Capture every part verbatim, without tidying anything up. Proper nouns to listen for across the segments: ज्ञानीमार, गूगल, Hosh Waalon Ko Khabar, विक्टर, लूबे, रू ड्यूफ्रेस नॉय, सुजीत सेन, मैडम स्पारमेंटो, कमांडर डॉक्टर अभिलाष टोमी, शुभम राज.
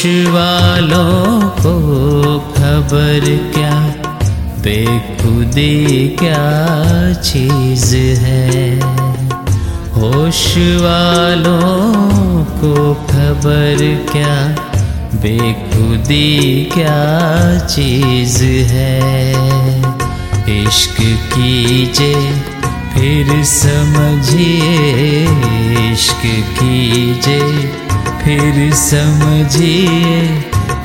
होश वालों को खबर क्या, बेखुदी क्या चीज़ है। होश वालों को खबर क्या, बेखुदी क्या चीज़ है। इश्क कीजिए फिर समझिए, इश्क कीजिए फिर समझिए,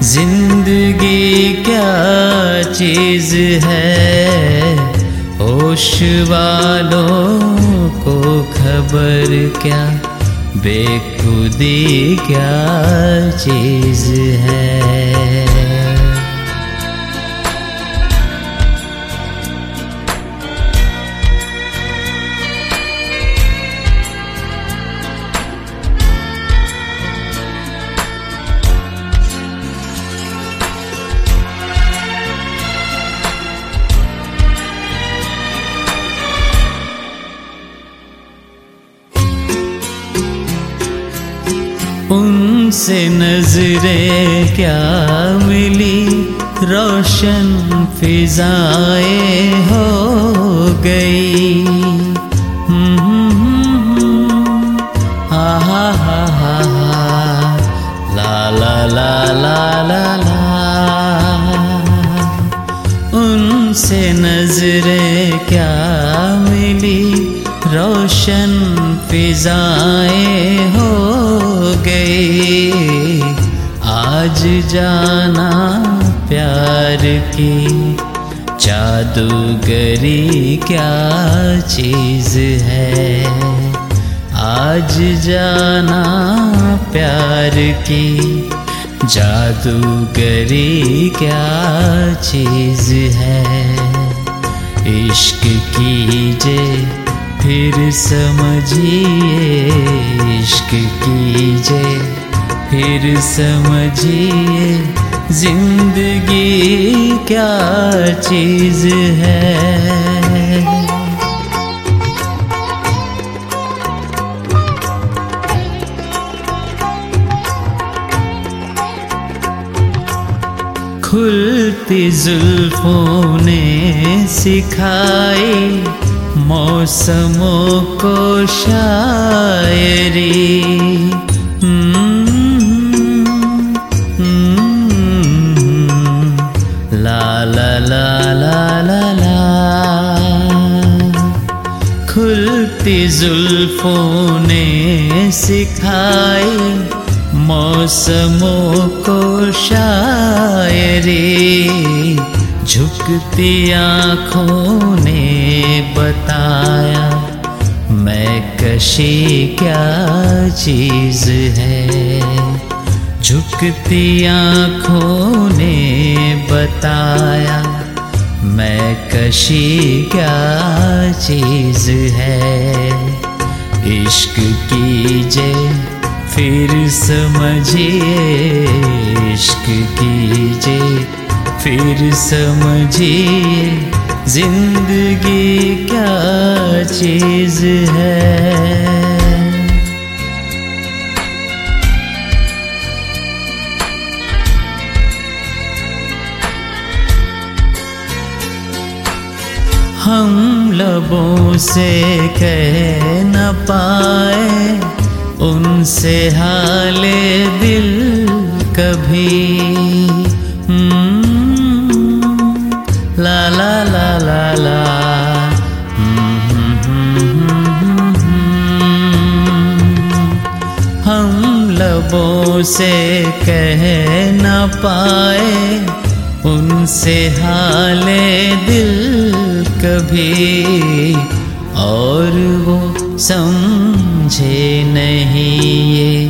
जिंदगी क्या चीज़ है। होश वालों को खबर क्या, बेखुदी क्या चीज़ है। उनसे नजरें क्या मिली, रोशन फिजाएं हो गई। हा हा हा हा ला ला ला ला ला ला। उनसे नजरें क्या मिली, रोशन फिजाएं हो गई। आज जाना प्यार की जादूगरी क्या चीज़ है। आज जाना प्यार की जादूगरी क्या चीज़ है। इश्क कीजिए फिर समझिए, इश्क कीजिए फिर समझिए, जिंदगी क्या चीज़ है। खुलती जुल्फों ने सिखाई मौसमों को शायरी। ला ला ला ला ला ला। खुलती जुल्फों ने सिखाई मौसमों को शायरी। झुकती आँखों ने बताया मैं कशी क्या चीज़ है। झुकती आँखों ने बताया मैं कशी क्या चीज़ है। इश्क कीजिए फिर समझिए, इश्क कीजिए फिर समझिए, जिंदगी क्या चीज़ है। हम लबों से कह न पाए उनसे हाले दिल कभी। ला ला ला ला ला। हम लबों से कह न पाए उनसे हाले दिल कभी, और वो समझे नहीं ये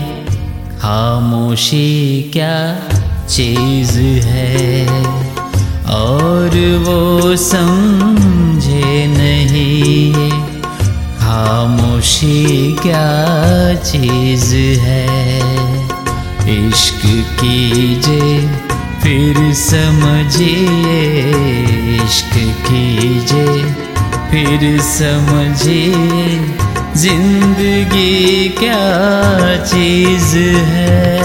खामोशी क्या चीज़ है। और वो समझे नहीं ये खामोशी क्या चीज़ है। इश्क कीजिए फिर समझिए, इश्क कीजिए फिर समझिए, जिंदगी क्या चीज़ है।